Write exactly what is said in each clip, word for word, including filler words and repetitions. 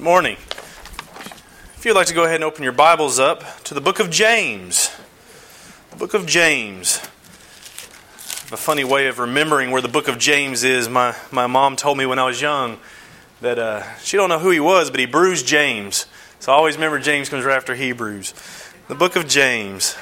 Good morning. If you'd like to go ahead and open your Bibles up to the book of James. The book of James. I have a funny way of remembering where the book of James is. My my mom told me when I was young that uh, she don't know who he was, but he bruised James. So I always remember James comes right after Hebrews. The book of James.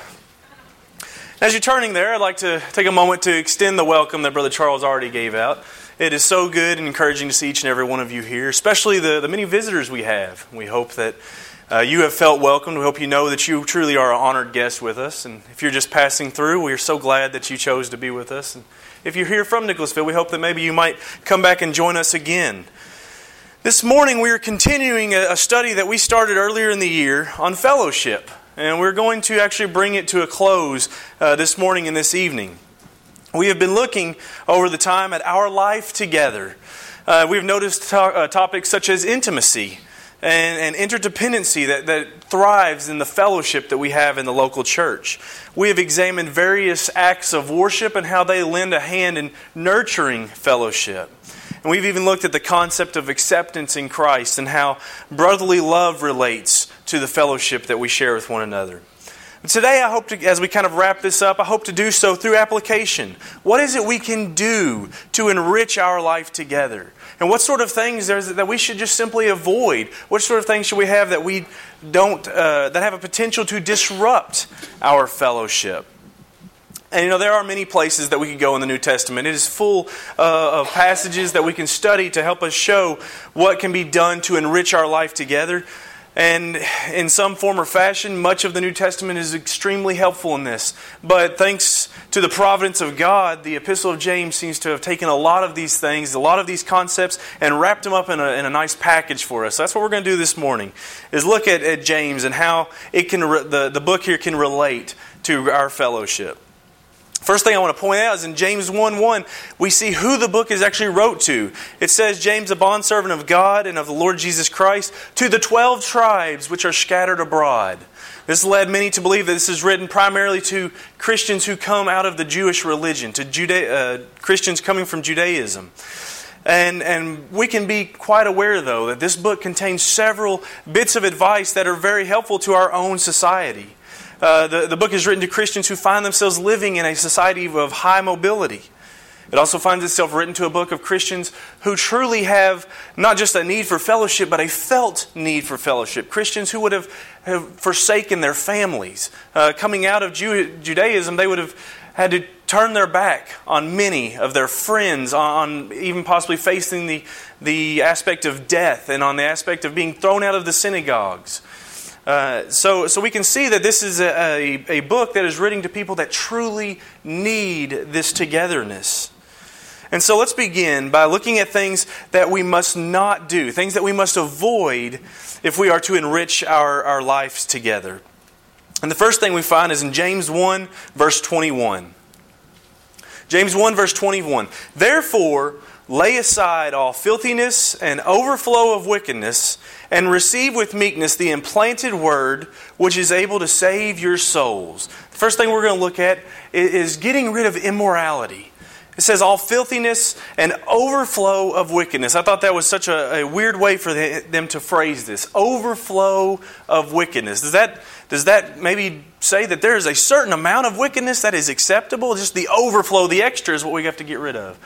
As you're turning there, I'd like to take a moment to extend the welcome that Brother Charles already gave out. It is so good and encouraging to see each and every one of you here, especially the, the many visitors we have. We hope that uh, you have felt welcomed. We hope you know that you truly are an honored guest with us. And if you're just passing through, we are so glad that you chose to be with us. And if you're here from Nicholasville, we hope that maybe you might come back and join us again. This morning we are continuing a study that we started earlier in the year on fellowship. And we're going to actually bring it to a close uh, this morning and this evening. We have been looking over the time at our life together. Uh, we've noticed to- uh, topics such as intimacy and, and interdependency that, that thrives in the fellowship that we have in the local church. We have examined various acts of worship and how they lend a hand in nurturing fellowship. And we've even looked at the concept of acceptance in Christ and how brotherly love relates to the fellowship that we share with one another. Today, I hope to, as we kind of wrap this up, I hope to do so through application. What is it we can do to enrich our life together? And what sort of things there's that we should just simply avoid? What sort of things should we have that we don't uh, that have a potential to disrupt our fellowship? And you know, there are many places that we could go in the New Testament. It is full uh, of passages that we can study to help us show what can be done to enrich our life together. And in some form or fashion, much of the New Testament is extremely helpful in this. But thanks to the providence of God, the Epistle of James seems to have taken a lot of these things, a lot of these concepts, and wrapped them up in a, in a nice package for us. So that's what we're going to do this morning, is look at, at James and how it can re- the, the book here can relate to our fellowship. First thing I want to point out is in James one one, we see who the book is actually wrote to. It says, James, a bondservant of God and of the Lord Jesus Christ, to the twelve tribes which are scattered abroad. This led many to believe that this is written primarily to Christians who come out of the Jewish religion, to Juda- uh, Christians coming from Judaism. And, and we can be quite aware, though, that this book contains several bits of advice that are very helpful to our own society. Uh, the, the book is written to Christians who find themselves living in a society of high mobility. It also finds itself written to a book of Christians who truly have not just a need for fellowship, but a felt need for fellowship. Christians who would have, have forsaken their families. Uh, coming out of Ju- Judaism, they would have had to turn their back on many of their friends, on even possibly facing the, the aspect of death and on the aspect of being thrown out of the synagogues. Uh, so, so we can see that this is a, a, a book that is written to people that truly need this togetherness. And so let's begin by looking at things that we must not do, things that we must avoid if we are to enrich our, our lives together. And the first thing we find is in James one, verse twenty-one. James one, verse twenty-one. Therefore, lay aside all filthiness and overflow of wickedness, and receive with meekness the implanted word which is able to save your souls. The first thing we're going to look at is getting rid of immorality. It says all filthiness and overflow of wickedness. I thought that was such a, a weird way for them to phrase this. Overflow of wickedness. Does that, does that maybe say that there is a certain amount of wickedness that is acceptable? Just the overflow, the extra is what we have to get rid of.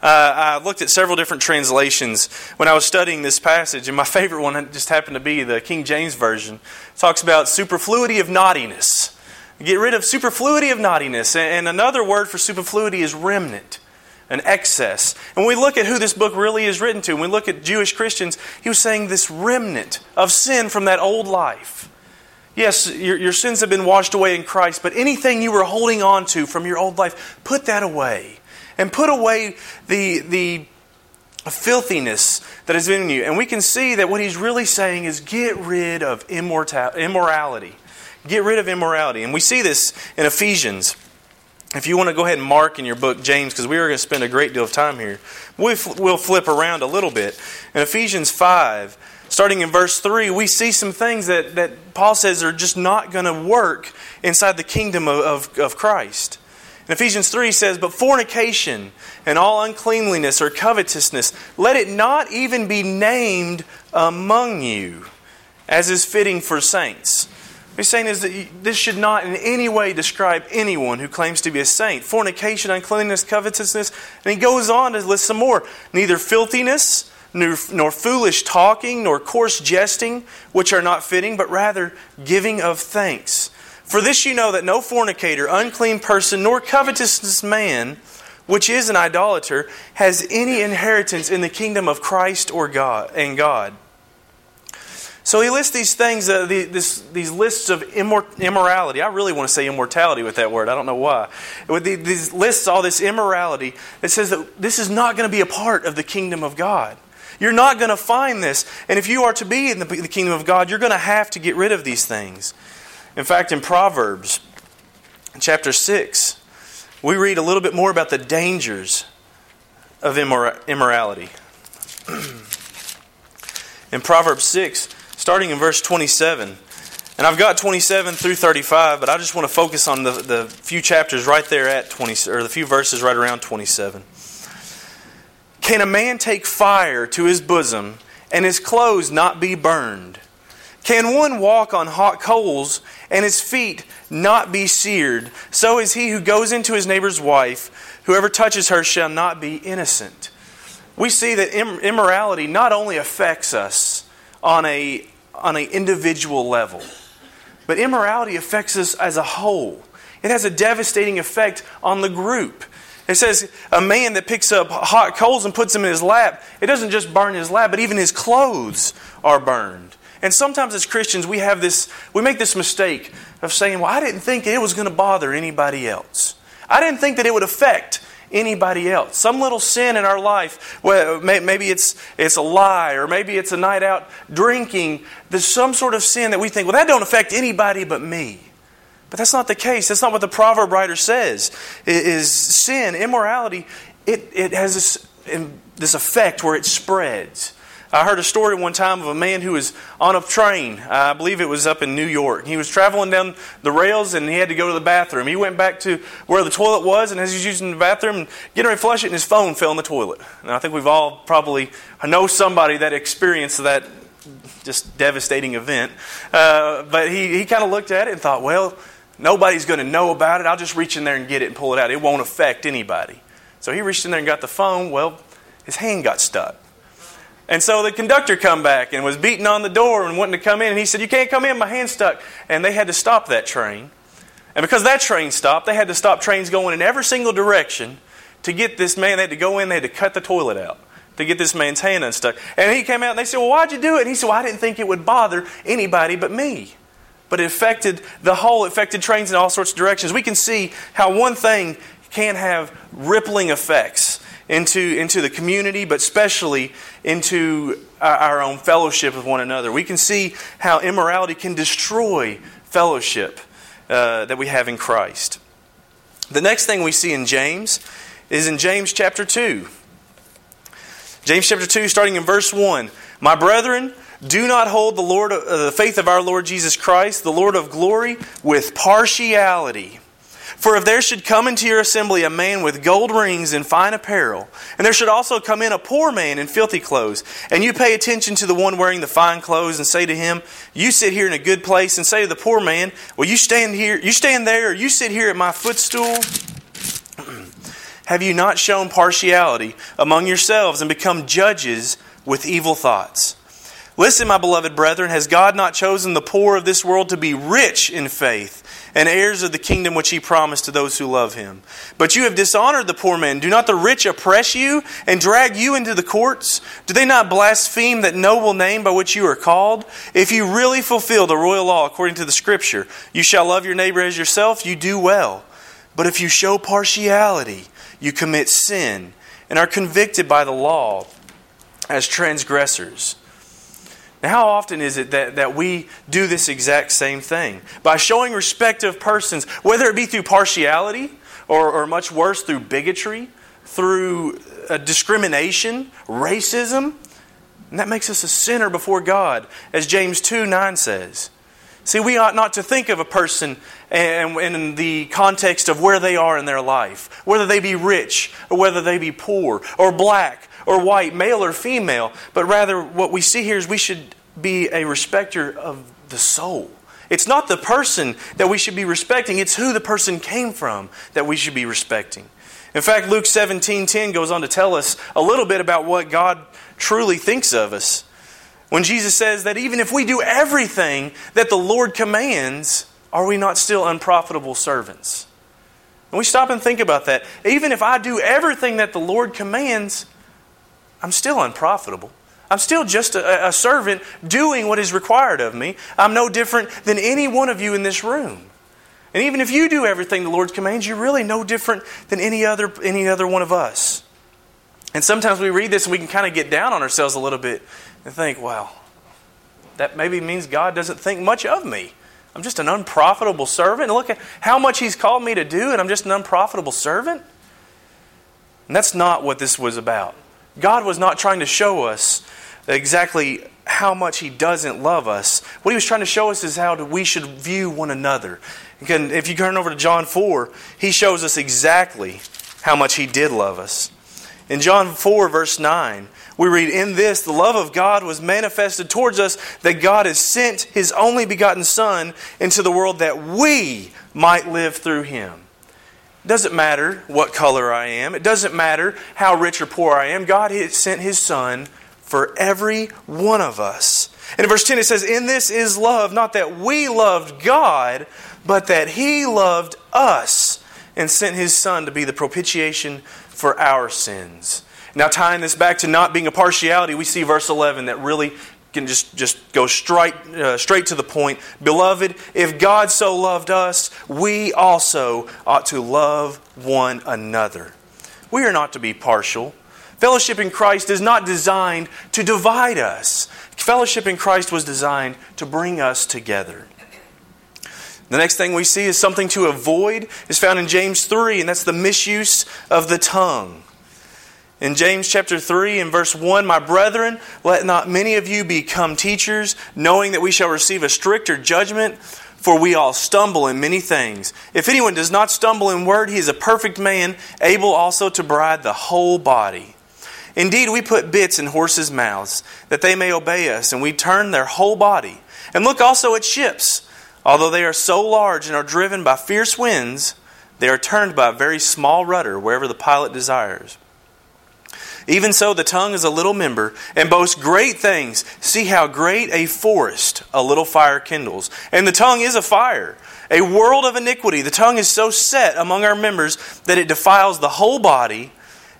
Uh, I looked at several different translations when I was studying this passage, and my favorite one just happened to be the King James Version. It talks about superfluity of naughtiness. Get rid of superfluity of naughtiness. And another word for superfluity is remnant, an excess. And when we look at who this book really is written to, when we look at Jewish Christians, he was saying this remnant of sin from that old life. Yes, your, your sins have been washed away in Christ, but anything you were holding on to from your old life, put that away. And put away the the filthiness that is in you. And we can see that what he's really saying is get rid of immorality. Get rid of immorality. And we see this in Ephesians. If you want to go ahead and mark in your book, James, because we are going to spend a great deal of time here. We'll flip around a little bit. In Ephesians five, starting in verse three, we see some things that, that Paul says are just not going to work inside the kingdom of, of, of Christ. And Ephesians three says, "But fornication and all uncleanliness or covetousness, let it not even be named among you, as is fitting for saints." What he's saying is that this should not in any way describe anyone who claims to be a saint. Fornication, uncleanness, covetousness. And he goes on to list some more. "Neither filthiness, nor foolish talking, nor coarse jesting, which are not fitting, but rather giving of thanks. For this you know that no fornicator, unclean person, nor covetous man, which is an idolater, has any inheritance in the kingdom of Christ or God and God." So he lists these things, uh, the, this, these lists of immor- immorality. I really want to say immortality with that word. I don't know why. With the, these lists, all this immorality, it says that this is not going to be a part of the kingdom of God. You're not going to find this. And if you are to be in the, the kingdom of God, you're going to have to get rid of these things. In fact, in Proverbs, in chapter six, we read a little bit more about the dangers of immor- immorality. In Proverbs six, starting in verse twenty-seven. And I've got twenty-seven through thirty-five, but I just want to focus on the, the few chapters right there at twenty, or the few verses right around twenty-seven. "Can a man take fire to his bosom and his clothes not be burned? Can one walk on hot coals and his feet not be seared? So is he who goes into his neighbor's wife. Whoever touches her shall not be innocent." We see that immorality not only affects us on a on an individual level. But immorality affects us as a whole. It has a devastating effect on the group. It says a man that picks up hot coals and puts them in his lap, it doesn't just burn his lap, but even his clothes are burned. And sometimes as Christians we have this, we make this mistake of saying, "Well, I didn't think it was going to bother anybody else. I didn't think that it would affect anybody else." Some little sin in our life, well, maybe it's it's a lie, or maybe it's a night out drinking. There's some sort of sin that we think, "Well, that don't affect anybody but me." But that's not the case. That's not what the proverb writer says. It is sin, immorality, it it has this, this effect where it spreads. I heard a story one time of a man who was on a train. I believe it was up in New York. He was traveling down the rails and he had to go to the bathroom. He went back to where the toilet was, and as he was using the bathroom and getting ready to flush it, and his phone fell in the toilet. And I think we've all probably know somebody that experienced that just devastating event. Uh, but he, he kind of looked at it and thought, "Well, nobody's going to know about it. I'll just reach in there and get it and pull it out. It won't affect anybody." So he reached in there and got the phone. Well, his hand got stuck. And so the conductor come back and was beating on the door and wanting to come in. And he said, "You can't come in, my hand's stuck." And they had to stop that train. And because that train stopped, they had to stop trains going in every single direction to get this man. They had to go in, they had to cut the toilet out to get this man's hand unstuck. And he came out and they said, "Well, why'd you do it?" And he said, "Well, I didn't think it would bother anybody but me." But it affected the whole, it affected trains in all sorts of directions. We can see how one thing can have rippling effects into into the community, but especially into our, our own fellowship with one another. We can see how immorality can destroy fellowship uh, that we have in Christ. The next thing we see in James is in James chapter two. James chapter two, starting in verse one. "My brethren, do not hold the Lord, uh, the faith of our Lord Jesus Christ, the Lord of glory, with partiality. For if there should come into your assembly a man with gold rings and fine apparel, and there should also come in a poor man in filthy clothes, and you pay attention to the one wearing the fine clothes and say to him, 'You sit here in a good place,' and say to the poor man, 'Well, you stand here, you stand there, or you sit here at my footstool.' Have you not shown partiality among yourselves and become judges with evil thoughts? Listen, my beloved brethren, has God not chosen the poor of this world to be rich in faith and heirs of the kingdom which He promised to those who love Him? But you have dishonored the poor man. Do not the rich oppress you and drag you into the courts? Do they not blaspheme that noble name by which you are called? If you really fulfill the royal law according to the Scripture, 'You shall love your neighbor as yourself,' you do well. But if you show partiality, you commit sin and are convicted by the law as transgressors." Now, how often is it that, that we do this exact same thing? By showing respect of persons, whether it be through partiality, or, or much worse, through bigotry, through uh, discrimination, racism, and that makes us a sinner before God, as James two nine says. See, we ought not to think of a person in the context of where they are in their life. Whether they be rich, or whether they be poor, or black, or white, male or female. But rather, what we see here is we should be a respecter of the soul. It's not the person that we should be respecting, it's who the person came from that we should be respecting. In fact, Luke seventeen ten goes on to tell us a little bit about what God truly thinks of us. When Jesus says that even if we do everything that the Lord commands, are we not still unprofitable servants? And we stop and think about that. Even if I do everything that the Lord commands, I'm still unprofitable. I'm still just a, a servant doing what is required of me. I'm no different than any one of you in this room. And even if you do everything the Lord commands, you're really no different than any other any other one of us. And sometimes we read this and we can kind of get down on ourselves a little bit and think, wow, that maybe means God doesn't think much of me. I'm just an unprofitable servant. Look at how much He's called me to do and I'm just an unprofitable servant. And that's not what this was about. God was not trying to show us exactly how much He doesn't love us. What He was trying to show us is how we should view one another. Again, if you turn over to John four, He shows us exactly how much He did love us. In John four, verse nine, we read, "In this, the love of God was manifested towards us, that God has sent His only begotten Son into the world that we might live through Him." It doesn't matter what color I am. It doesn't matter how rich or poor I am. God has sent His Son for every one of us. And in verse ten it says, "In this is love, not that we loved God, but that He loved us and sent His Son to be the propitiation for our sins." Now tying this back to not being a partiality, we see verse eleven that really can just, just go straight, uh, straight to the point. "Beloved, if God so loved us, we also ought to love one another." We are not to be partial. Fellowship in Christ is not designed to divide us. Fellowship in Christ was designed to bring us together. The next thing we see is something to avoid is found in James three, and that's the misuse of the tongue. In James chapter three and verse one, "My brethren, let not many of you become teachers, knowing that we shall receive a stricter judgment, for we all stumble in many things. If anyone does not stumble in word, he is a perfect man, able also to bridle the whole body. Indeed, we put bits in horses' mouths, that they may obey us, and we turn their whole body. And look also at ships. Although they are so large and are driven by fierce winds, they are turned by a very small rudder, wherever the pilot desires. Even so, the tongue is a little member, and boasts great things. See how great a forest a little fire kindles. And the tongue is a fire, a world of iniquity. The tongue is so set among our members that it defiles the whole body,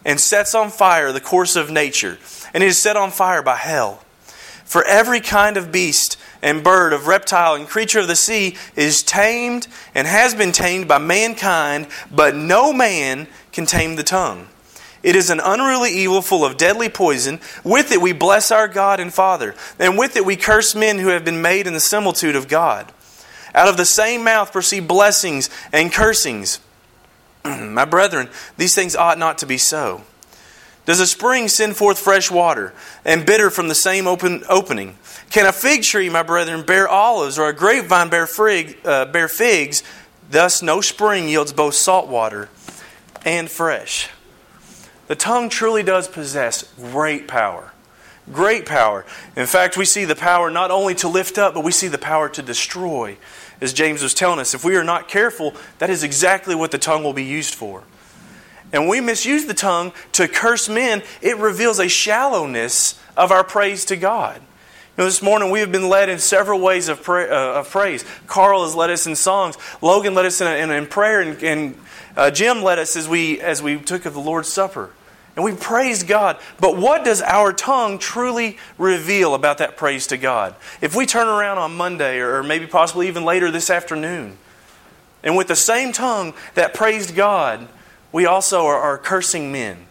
and sets on fire the course of nature, and it is set on fire by hell. For every kind of beast and bird, of reptile and creature of the sea is tamed and has been tamed by mankind, but no man can tame the tongue. It is an unruly evil full of deadly poison. With it we bless our God and Father, and with it we curse men who have been made in the similitude of God. Out of the same mouth proceed blessings and cursings. My brethren, these things ought not to be so. Does a spring send forth fresh water and bitter from the same open opening? Can a fig tree, my brethren, bear olives, or a grapevine bear, frig, uh, bear figs? Thus no spring yields both salt water and fresh." The tongue truly does possess great power. Great power. In fact, we see the power not only to lift up, but we see the power to destroy. As James was telling us, if we are not careful, that is exactly what the tongue will be used for. And when we misuse the tongue to curse men, it reveals a shallowness of our praise to God. You know, this morning we have been led in several ways of, pra- uh, of praise. Carl has led us in songs. Logan led us in, in, in prayer. And, and uh, Jim led us as we, as we took of the Lord's Supper. And we praise God. But what does our tongue truly reveal about that praise to God? If we turn around on Monday, or maybe possibly even later this afternoon, and with the same tongue that praised God, we also are, are cursing men.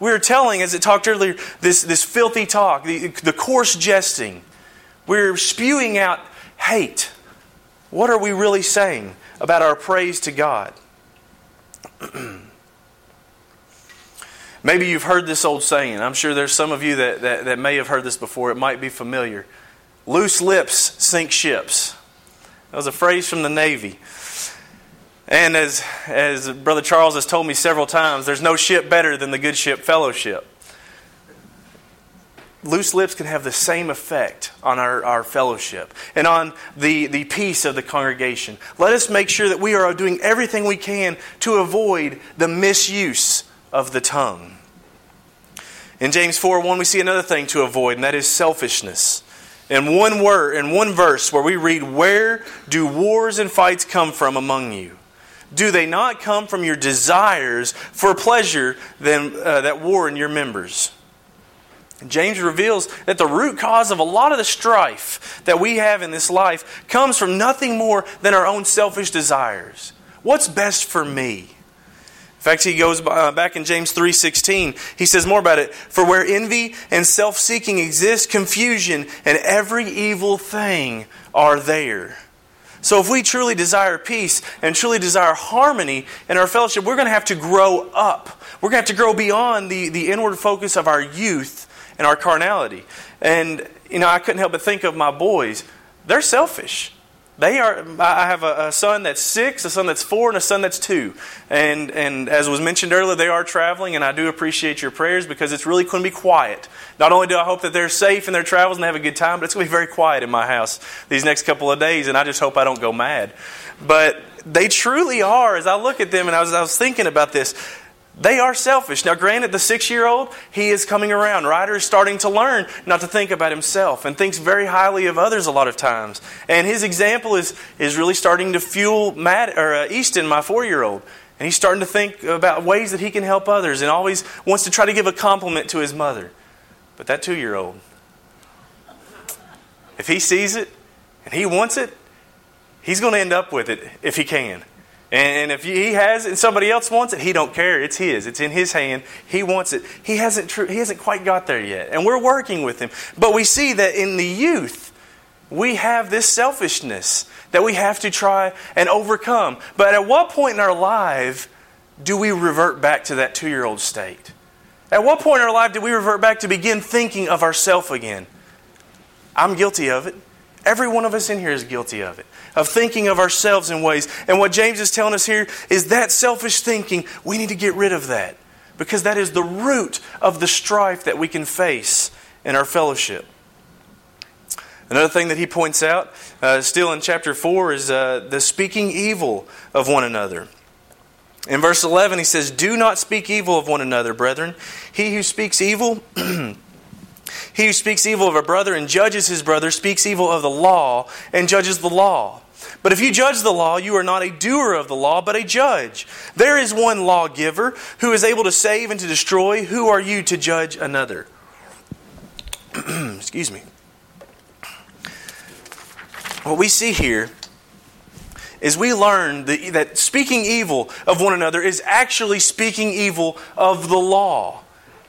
We are telling, as it talked earlier, this, this filthy talk, the, the coarse jesting. We're spewing out hate. What are we really saying about our praise to God? Maybe you've heard this old saying. I'm sure there's some of you that, that, that may have heard this before. It might be familiar. Loose lips sink ships. That was a phrase from the Navy. And as as Brother Charles has told me several times, there's no ship better than the good ship fellowship. Loose lips can have the same effect on our, our fellowship and on the, the peace of the congregation. Let us make sure that we are doing everything we can to avoid the misuse of the tongue. In James four one, we see another thing to avoid, and that is selfishness. In one word, in one verse where we read, "Where do wars and fights come from among you? Do they not come from your desires for pleasure than, uh, that war in your members?" James reveals that the root cause of a lot of the strife that we have in this life comes from nothing more than our own selfish desires. What's best for me? In fact, he goes back in James three sixteen. He says more about it. "For where envy and self-seeking exist, confusion and every evil thing are there." So if we truly desire peace and truly desire harmony in our fellowship, we're going to have to grow up. We're going to have to grow beyond the, the inward focus of our youth and our carnality. And, you know, I couldn't help but think of my boys. They're selfish. They are. I have a, a son that's six, a son that's four, and a son that's two. And and as was mentioned earlier, they are traveling, and I do appreciate your prayers because it's really going to be quiet. Not only do I hope that they're safe in their travels and they have a good time, but it's going to be very quiet in my house these next couple of days, and I just hope I don't go mad. But they truly are, as I look at them, and I was I was thinking about this, they are selfish. Now granted, the six-year-old, he is coming around. Ryder is starting to learn not to think about himself and thinks very highly of others a lot of times. And his example is, is really starting to fuel Matt, or uh, Easton, my four-year-old. And he's starting to think about ways that he can help others and always wants to try to give a compliment to his mother. But that two-year-old, if he sees it and he wants it, he's going to end up with it if he can. And if he has it and somebody else wants it, he don't care. It's his. It's in his hand. He wants it. He hasn't tr- he hasn't quite got there yet. And we're working with him. But we see that in the youth, we have this selfishness that we have to try and overcome. But at what point in our life do we revert back to that two-year-old state? At what point in our life do we revert back to begin thinking of ourselves again? I'm guilty of it. Every one of us in here is guilty of it, of thinking of ourselves in ways. And what James is telling us here is that selfish thinking, we need to get rid of that because that is the root of the strife that we can face in our fellowship. Another thing that he points out, uh, still in chapter four, is uh, the speaking evil of one another. In verse eleven, he says, "Do not speak evil of one another, brethren. He who speaks evil... He who speaks evil of a brother and judges his brother speaks evil of the law and judges the law. But if you judge the law, you are not a doer of the law, but a judge. There is one lawgiver who is able to save and to destroy. Who are you to judge another?" Excuse me. What we see here is we learn the, that speaking evil of one another is actually speaking evil of the law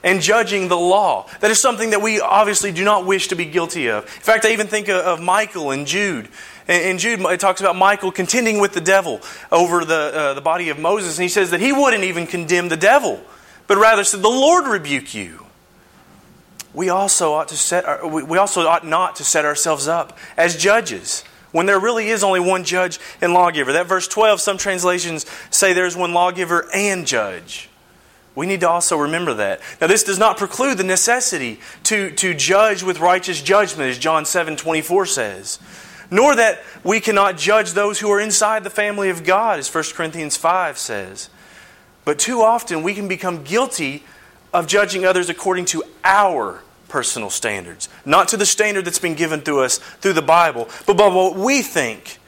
and judging the law. That is something that we obviously do not wish to be guilty of. In fact, I even think of Michael and Jude. In Jude, it talks about Michael contending with the devil over the, uh, the body of Moses. And he says that he wouldn't even condemn the devil, but rather said, "The Lord rebuke you." We also ought to set our, we also ought not to set ourselves up as judges when there really is only one judge and lawgiver. That verse twelve, some translations say there's one lawgiver and judge. We need to also remember that. Now, this does not preclude the necessity to, to judge with righteous judgment, as John seven twenty-four says. Nor that we cannot judge those who are inside the family of God, as First Corinthians five says. But too often we can become guilty of judging others according to our personal standards. Not to the standard that's been given to us through the Bible, but by what we think.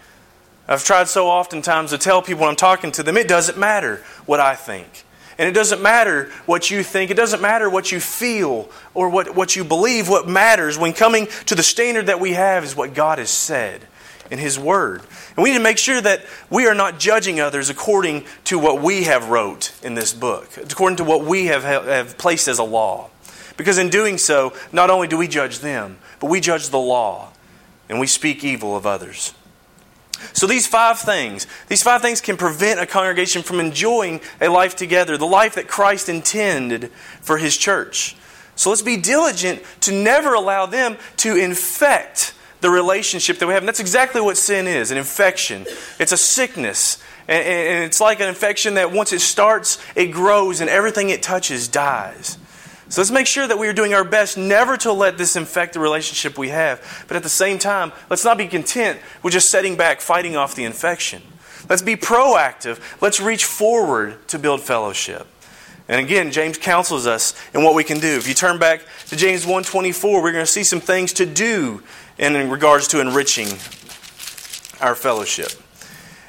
I've tried so oftentimes to tell people when I'm talking to them, it doesn't matter what I think. And it doesn't matter what you think. It doesn't matter what you feel or what, what you believe. What matters when coming to the standard that we have is what God has said in His Word. And we need to make sure that we are not judging others according to what we have wrote in this book, according to what we have, have placed as a law. Because in doing so, not only do we judge them, but we judge the law and we speak evil of others. So these five things, these five things can prevent a congregation from enjoying a life together, the life that Christ intended for His church. So let's be diligent to never allow them to infect the relationship that we have. And that's exactly what sin is, an infection. It's a sickness. And, and it's like an infection that once it starts, it grows and everything it touches dies. So let's make sure that we are doing our best never to let this infect the relationship we have. But at the same time, let's not be content with just setting back, fighting off the infection. Let's be proactive. Let's reach forward to build fellowship. And again, James counsels us in what we can do. If you turn back to James one twenty-four, we're going to see some things to do in regards to enriching our fellowship.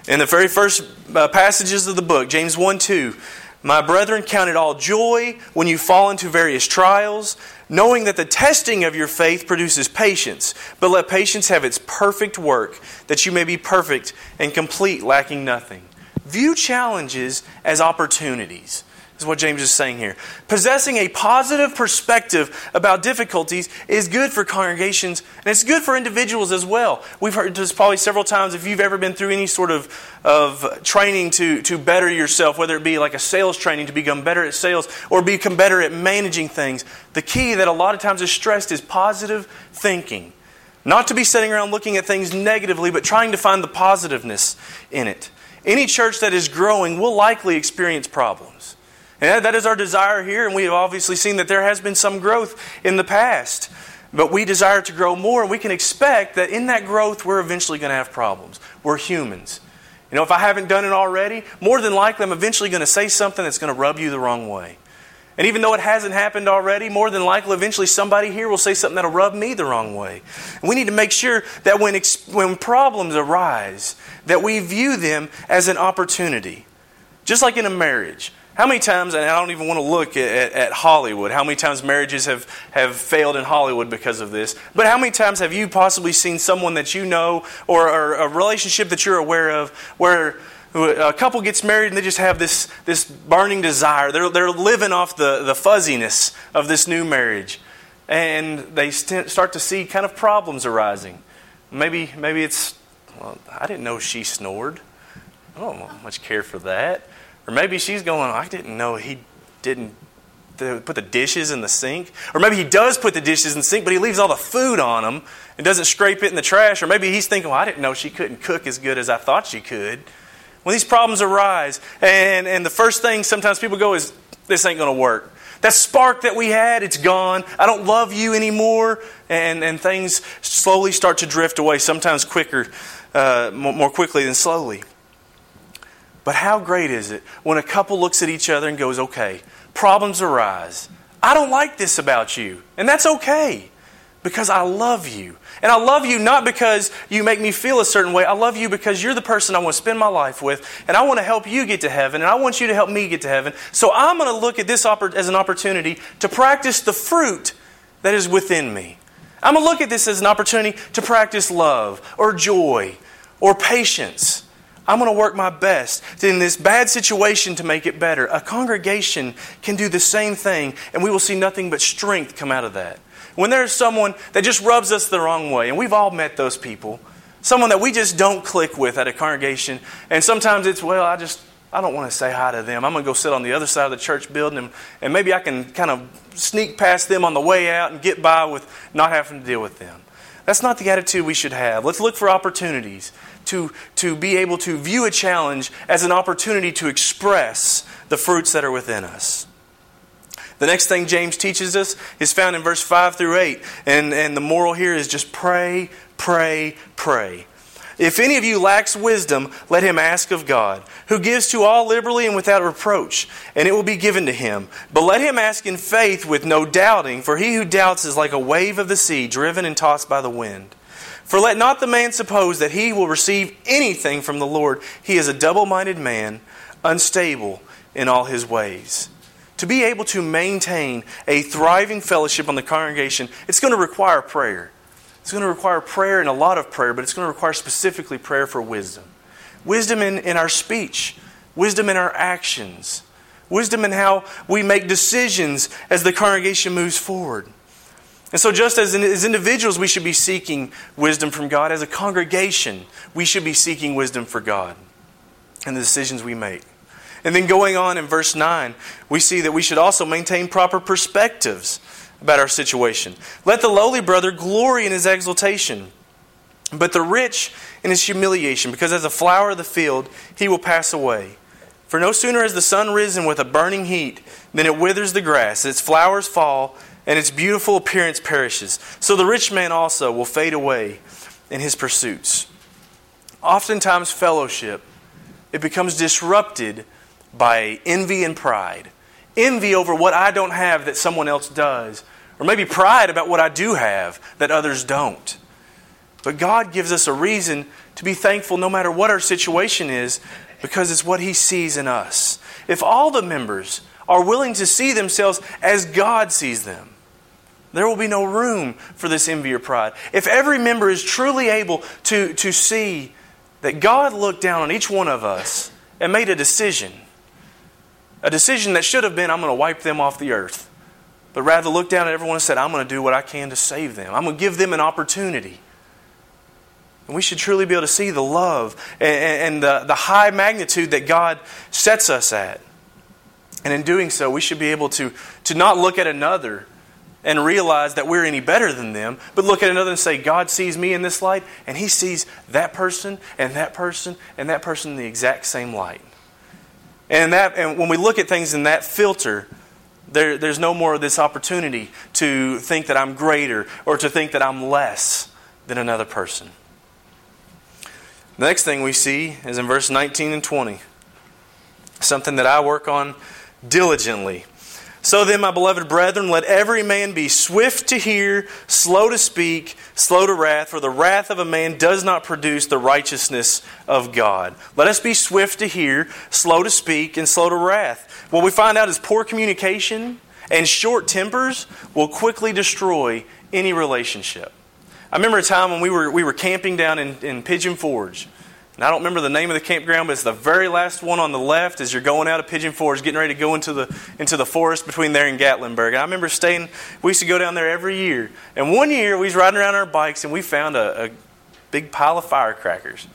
In the very first passages of the book, James one two, "My brethren, count it all joy when you fall into various trials, knowing that the testing of your faith produces patience. But let patience have its perfect work, that you may be perfect and complete, lacking nothing." View challenges as opportunities, is what James is saying here. Possessing a positive perspective about difficulties is good for congregations, and it's good for individuals as well. We've heard this probably several times. If you've ever been through any sort of, of training to, to better yourself, whether it be like a sales training to become better at sales or become better at managing things, the key that a lot of times is stressed is positive thinking. Not to be sitting around looking at things negatively, but trying to find the positiveness in it. Any church that is growing will likely experience problems. And that is our desire here, and we have obviously seen that there has been some growth in the past. But we desire to grow more, and we can expect that in that growth, we're eventually going to have problems. We're humans. You know, if I haven't done it already, more than likely I'm eventually going to say something that's going to rub you the wrong way. And even though it hasn't happened already, more than likely eventually somebody here will say something that'll rub me the wrong way. And we need to make sure that when, when problems arise, that we view them as an opportunity. Just like in a marriage. How many times, and I don't even want to look at, at Hollywood, how many times marriages have, have failed in Hollywood because of this, but how many times have you possibly seen someone that you know or, or a relationship that you're aware of where a couple gets married and they just have this, this burning desire. They're, they're living off the, the fuzziness of this new marriage, and they st- start to see kind of problems arising. Maybe, maybe it's, well, I didn't know she snored. I don't much care for that. Or maybe she's going, I didn't know he didn't put the dishes in the sink. Or maybe he does put the dishes in the sink, but he leaves all the food on them and doesn't scrape it in the trash. Or maybe he's thinking, well, I didn't know she couldn't cook as good as I thought she could. When these problems arise, and, and the first thing sometimes people go is, this ain't going to work. That spark that we had, it's gone. I don't love you anymore. And, and things slowly start to drift away, sometimes quicker, uh, more quickly than slowly. But how great is it when a couple looks at each other and goes, okay, problems arise. I don't like this about you. And that's okay because I love you. And I love you not because you make me feel a certain way. I love you because you're the person I want to spend my life with, and I want to help you get to heaven, and I want you to help me get to heaven. So I'm going to look at this as an opportunity to practice the fruit that is within me. I'm going to look at this as an opportunity to practice love or joy or patience. I'm going to work my best in this bad situation to make it better. A congregation can do the same thing, and we will see nothing but strength come out of that. When there's someone that just rubs us the wrong way, and we've all met those people, someone that we just don't click with at a congregation, and sometimes it's, well, I just, I don't want to say hi to them. I'm going to go sit on the other side of the church building, and maybe I can kind of sneak past them on the way out and get by with not having to deal with them. That's not the attitude we should have. Let's look for opportunities to, to be able to view a challenge as an opportunity to express the fruits that are within us. The next thing James teaches us is found in verse five through eight. And, and the moral here is just pray, pray, pray. If any of you lacks wisdom, let him ask of God, who gives to all liberally and without reproach, and it will be given to him. But let him ask in faith with no doubting, for he who doubts is like a wave of the sea, driven and tossed by the wind. For let not the man suppose that he will receive anything from the Lord. He is a double-minded man, unstable in all his ways. To be able to maintain a thriving fellowship on the congregation, it's going to require prayer. It's going to require prayer and a lot of prayer, but it's going to require specifically prayer for wisdom. Wisdom in, in our speech. Wisdom in our actions. Wisdom in how we make decisions as the congregation moves forward. And so just as, in, as individuals we should be seeking wisdom from God, as a congregation we should be seeking wisdom for God and the decisions we make. And then going on in verse nine, we see that we should also maintain proper perspectives about our situation. Let the lowly brother glory in his exaltation, But the rich in his humiliation, because as a flower of the field, he will pass away. For no sooner has the sun risen with a burning heat than it withers the grass, its flowers fall, and its beautiful appearance perishes. So the rich man also will fade away in his pursuits. Oftentimes fellowship, it becomes disrupted by envy and pride. Envy over what I don't have that someone else does. Or maybe pride about what I do have that others don't. But God gives us a reason to be thankful no matter what our situation is, because it's what He sees in us. If all the members are willing to see themselves as God sees them, there will be no room for this envy or pride. If every member is truly able to, to see that God looked down on each one of us and made a decision, a decision that should have been, I'm going to wipe them off the earth, but rather looked down at everyone and said, I'm going to do what I can to save them. I'm going to give them an opportunity. And we should truly be able to see the love and the high magnitude that God sets us at. And in doing so, we should be able to, to not look at another and realize that we're any better than them, but look at another and say, God sees me in this light, and He sees that person and that person and that person in the exact same light. And that, and when we look at things in that filter, there, there's no more of this opportunity to think that I'm greater or to think that I'm less than another person. The next thing we see is in verse nineteen and twenty. Something that I work on diligently. So then, my beloved brethren, let every man be swift to hear, slow to speak, slow to wrath, for the wrath of a man does not produce the righteousness of God. Let us be swift to hear, slow to speak, and slow to wrath. What we find out is poor communication and short tempers will quickly destroy any relationship. I remember a time when we were we were camping down in, in Pigeon Forge. And I don't remember the name of the campground, but it's the very last one on the left as you're going out of Pigeon Forge, getting ready to go into the into the forest between there and Gatlinburg. And I remember staying, we used to go down there every year. And one year, we was riding around on our bikes, and we found a, a big pile of firecrackers.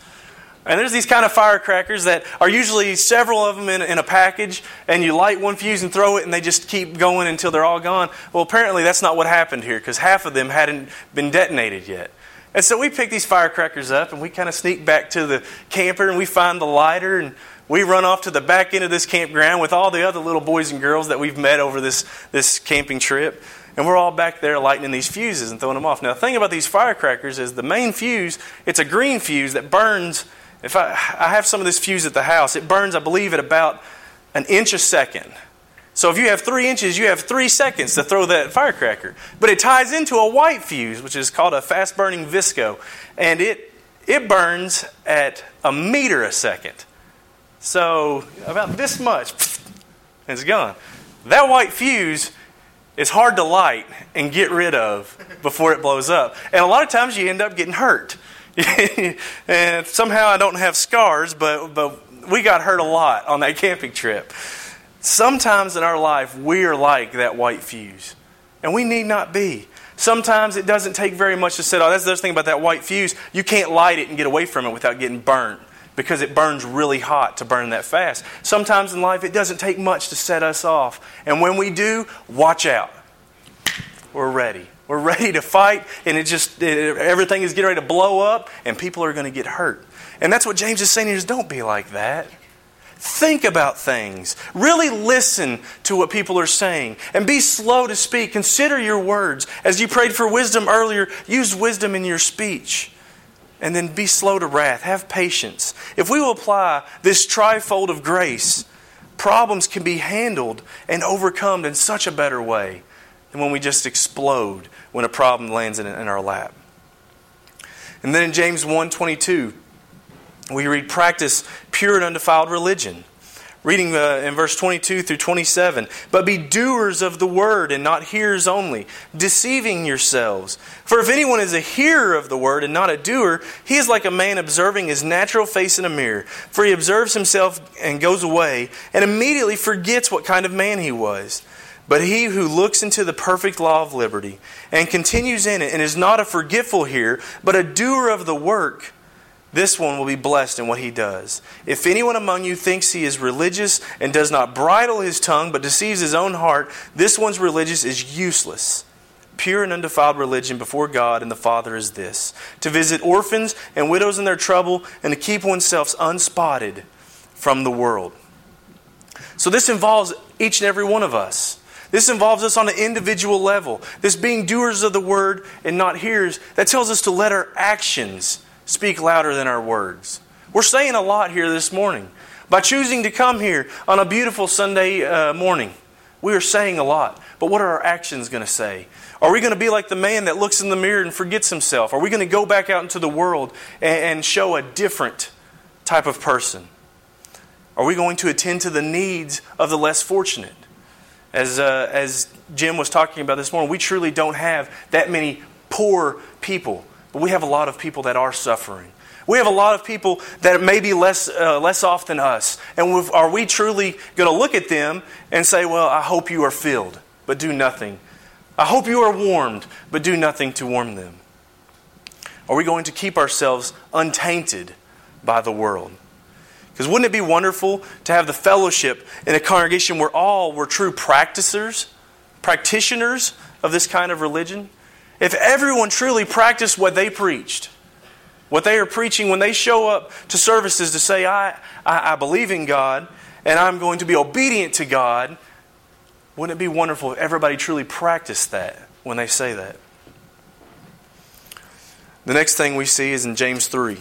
And there's these kind of firecrackers that are usually several of them in, in a package, and you light one fuse and throw it, and they just keep going until they're all gone. Well, apparently that's not what happened here, because half of them hadn't been detonated yet. And so we pick these firecrackers up and we kind of sneak back to the camper and we find the lighter and we run off to the back end of this campground with all the other little boys and girls that we've met over this, this camping trip. And we're all back there lighting these fuses and throwing them off. Now the thing about these firecrackers is the main fuse, it's a green fuse that burns. If I, I have some of this fuse at the house, it burns, I believe, at about an inch a second. So if you have three inches, you have three seconds to throw that firecracker. But it ties into a white fuse, which is called a fast-burning visco. And it it burns at a meter a second. So about this much, and it's gone. That white fuse is hard to light and get rid of before it blows up. And a lot of times you end up getting hurt. And somehow I don't have scars, but but we got hurt a lot on that camping trip. Sometimes in our life, we are like that white fuse. And we need not be. Sometimes it doesn't take very much to set off. That's the other thing about that white fuse. You can't light it and get away from it without getting burnt, because it burns really hot to burn that fast. Sometimes in life, it doesn't take much to set us off. And when we do, watch out. We're ready. We're ready to fight, and it just it, everything is getting ready to blow up, and people are going to get hurt. And that's what James is saying here is don't be like that. Think about things. Really listen to what people are saying. And be slow to speak. Consider your words. As you prayed for wisdom earlier, use wisdom in your speech. And then be slow to wrath. Have patience. If we will apply this trifold of grace, problems can be handled and overcome in such a better way than when we just explode when a problem lands in our lap. And then in James one twenty-two, we read, practice pure and undefiled religion. Reading uh, in verse twenty-two through twenty-seven. But be doers of the word and not hearers only, deceiving yourselves. For if anyone is a hearer of the word and not a doer, he is like a man observing his natural face in a mirror. For he observes himself and goes away and immediately forgets what kind of man he was. But he who looks into the perfect law of liberty and continues in it and is not a forgetful hearer, but a doer of the work, this one will be blessed in what he does. If anyone among you thinks he is religious and does not bridle his tongue but deceives his own heart, this one's religion is useless. pure and undefiled religion before God and the Father is this, to visit orphans and widows in their trouble and to keep oneself unspotted from the world. So this involves each and every one of us. This involves us on an individual level. This being doers of the word and not hearers, that tells us to let our actions speak louder than our words. We're saying a lot here this morning. By choosing to come here on a beautiful Sunday uh, morning, we are saying a lot. But what are our actions going to say? Are we going to be like the man that looks in the mirror and forgets himself? Are we going to go back out into the world and, and show a different type of person? Are we going to attend to the needs of the less fortunate? As uh, as Jim was talking about this morning, we truly don't have that many poor people. But we have a lot of people that are suffering. We have a lot of people that may be less uh, less off than us. And are we truly going to look at them and say, well, I hope you are filled, but do nothing. I hope you are warmed, but do nothing to warm them. Are we going to keep ourselves untainted by the world? Because wouldn't it be wonderful to have the fellowship in a congregation where all were true practicers, practitioners of this kind of religion? If everyone truly practiced what they preached, what they are preaching when they show up to services to say, I, I, I believe in God and I'm going to be obedient to God, wouldn't it be wonderful if everybody truly practiced that when they say that? The next thing we see is in James three.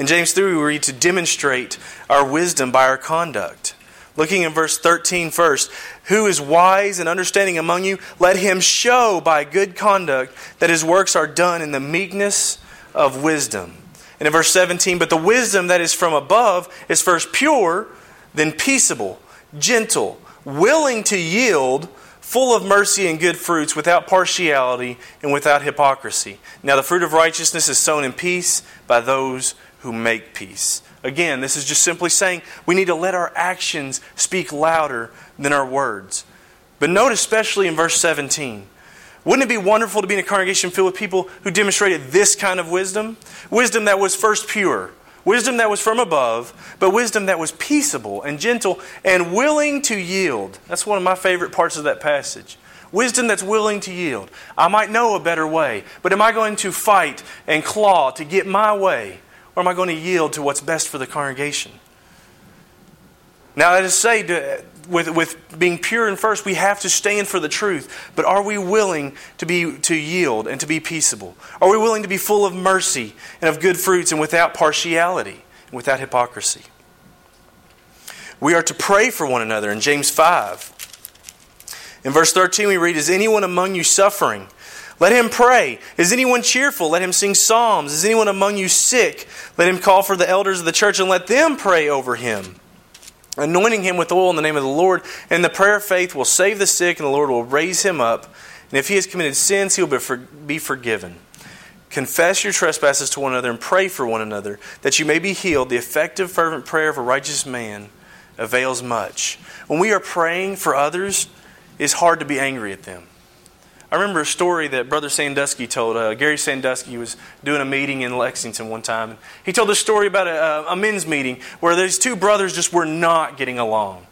In James three, we read to demonstrate our wisdom by our conduct. Looking in verse thirteen first, who is wise and understanding among you, let him show by good conduct that his works are done in the meekness of wisdom. And in verse seventeen, but the wisdom that is from above is first pure, then peaceable, gentle, willing to yield, full of mercy and good fruits, without partiality and without hypocrisy. Now the fruit of righteousness is sown in peace by those who make peace. Again, this is just simply saying we need to let our actions speak louder than our words. But note especially in verse seventeen, wouldn't it be wonderful to be in a congregation filled with people who demonstrated this kind of wisdom? Wisdom that was first pure, wisdom that was from above, but wisdom that was peaceable and gentle and willing to yield. That's one of my favorite parts of that passage. Wisdom that's willing to yield. I might know a better way, but am I going to fight and claw to get my way? Or am I going to yield to what's best for the congregation? Now, I just say, to, with, with being pure and first, we have to stand for the truth. But are we willing to be to yield and to be peaceable? Are we willing to be full of mercy and of good fruits and without partiality and without hypocrisy? We are to pray for one another in James five. In verse thirteen we read, is anyone among you suffering? Let him pray. Is anyone cheerful? Let him sing psalms. Is anyone among you sick? Let him call for the elders of the church and let them pray over him, anointing him with oil in the name of the Lord. And the prayer of faith will save the sick, and the Lord will raise him up. And if he has committed sins, he will be forgiven. Confess your trespasses to one another and pray for one another, that you may be healed. The effective, fervent prayer of a righteous man avails much. When we are praying for others, it's hard to be angry at them. I remember a story that Brother Sandusky told. Uh, Gary Sandusky was doing a meeting in Lexington one time. He told this story about a, a men's meeting where these two brothers just were not getting along. And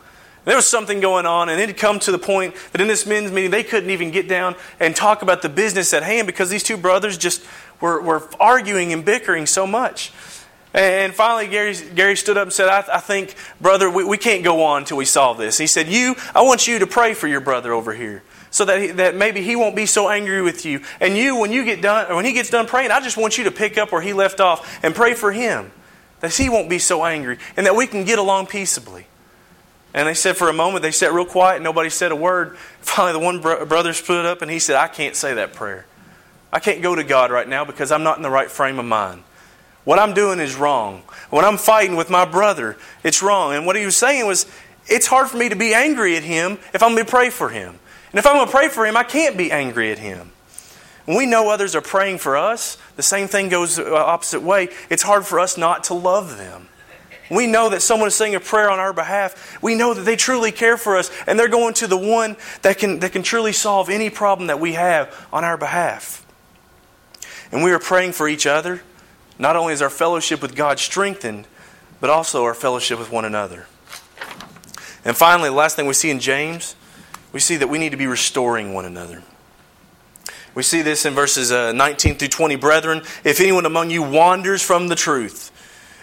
there was something going on, and it had come to the point that in this men's meeting they couldn't even get down and talk about the business at hand because these two brothers just were, were arguing and bickering so much. And finally, Gary, Gary stood up and said, I, I think, brother, we, we can't go on until we solve this. He said, you, I want you to pray for your brother over here, so that he, that maybe he won't be so angry with you. And you, when you get done, or when he gets done praying, I just want you to pick up where he left off and pray for him, that he won't be so angry, and that we can get along peaceably. And they said for a moment, they sat real quiet, nobody said a word. Finally, the one bro- brother stood up and he said, I can't say that prayer. I can't go to God right now because I'm not in the right frame of mind. What I'm doing is wrong. When I'm fighting with my brother, it's wrong. And what he was saying was, it's hard for me to be angry at him if I'm going to pray for him. And if I'm going to pray for him, I can't be angry at him. When we know others are praying for us, the same thing goes the opposite way. It's hard for us not to love them. We know that someone is saying a prayer on our behalf. We know that they truly care for us, and they're going to the one that can, that can truly solve any problem that we have on our behalf. And we are praying for each other. Not only is our fellowship with God strengthened, but also our fellowship with one another. And finally, the last thing we see in James, we see that we need to be restoring one another. We see this in verses uh, nineteen through twenty. Brethren, if anyone among you wanders from the truth,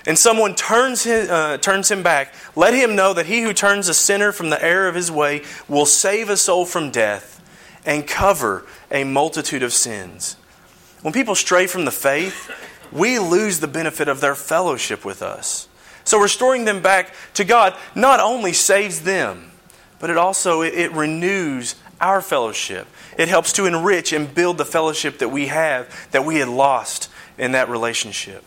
and someone turns him, uh, turns him back, let him know that he who turns a sinner from the error of his way will save a soul from death and cover a multitude of sins. When people stray from the faith, we lose the benefit of their fellowship with us. So restoring them back to God not only saves them, but it also it renews our fellowship. It helps to enrich and build the fellowship that we have, that we had lost in that relationship.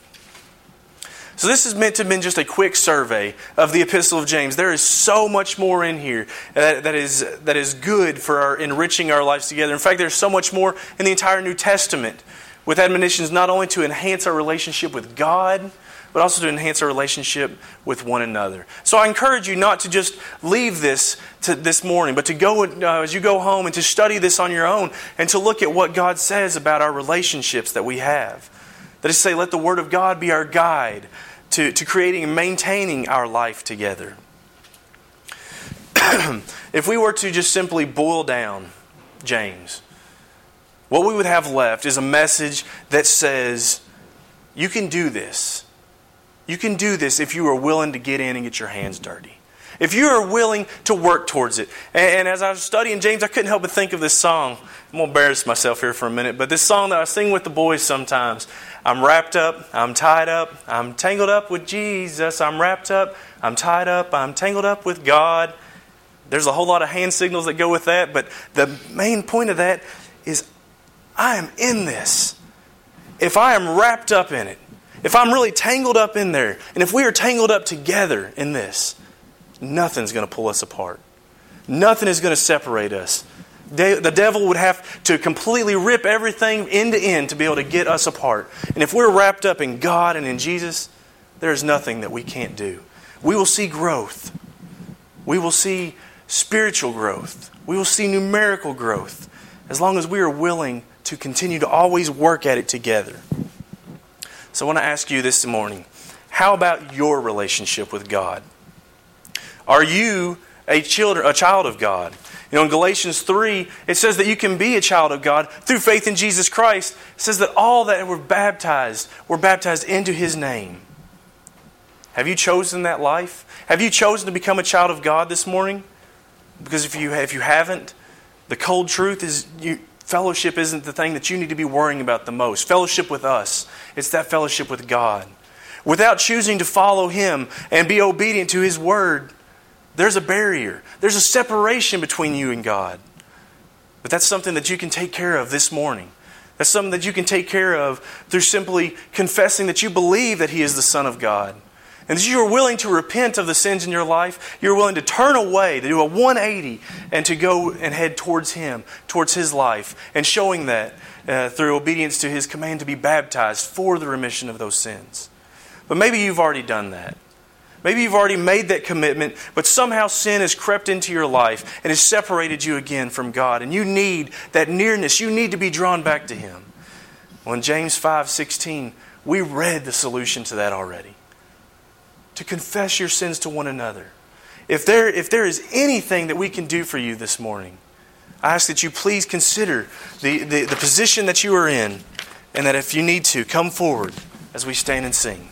So this is meant to have been just a quick survey of the Epistle of James. There is so much more in here that, that is that is good for our enriching our lives together. In fact, there's so much more in the entire New Testament with admonitions not only to enhance our relationship with God, but also to enhance our relationship with one another. So I encourage you not to just leave this to this morning, but to go uh, as you go home and to study this on your own and to look at what God says about our relationships that we have. That is to say, let the Word of God be our guide to, to creating and maintaining our life together. If we were to just simply boil down James, what we would have left is a message that says, you can do this. You can do this if you are willing to get in and get your hands dirty. If you are willing to work towards it. And as I was studying James, I couldn't help but think of this song. I'm going to embarrass myself here for a minute, but this song that I sing with the boys sometimes. I'm wrapped up, I'm tied up, I'm tangled up with Jesus. I'm wrapped up, I'm tied up, I'm tangled up with God. There's a whole lot of hand signals that go with that, but the main point of that is I am in this. If I am wrapped up in it, if I'm really tangled up in there, and if we are tangled up together in this, nothing's going to pull us apart. Nothing is going to separate us. De- the devil would have to completely rip everything end to end to be able to get us apart. And if we're wrapped up in God and in Jesus, there's nothing that we can't do. We will see growth. We will see spiritual growth. We will see numerical growth, as long as we are willing to continue to always work at it together. So I want to ask you this morning, how about your relationship with God? Are you a child, a child of God? You know, in Galatians three, it says that you can be a child of God through faith in Jesus Christ. It says that all that were baptized were baptized into His name. Have you chosen that life? Have you chosen to become a child of God this morning? Because if you if you haven't, the cold truth is you, fellowship isn't the thing that you need to be worrying about the most. Fellowship with us. It's that fellowship with God. Without choosing to follow Him and be obedient to His Word, there's a barrier. There's a separation between you and God. But that's something that you can take care of this morning. That's something that you can take care of through simply confessing that you believe that He is the Son of God. And that you are willing to repent of the sins in your life. You're willing to turn away, to do a one eighty, and to go and head towards Him, towards His life. And showing that uh, through obedience to His command to be baptized for the remission of those sins. But maybe you've already done that. Maybe you've already made that commitment, but somehow sin has crept into your life and has separated you again from God. And you need that nearness. You need to be drawn back to Him. Well, in James five sixteen, we read the solution to that already. To confess your sins to one another. If there, if there is anything that we can do for you this morning, I ask that you please consider the, the, the position that you are in, and that if you need to, come forward as we stand and sing.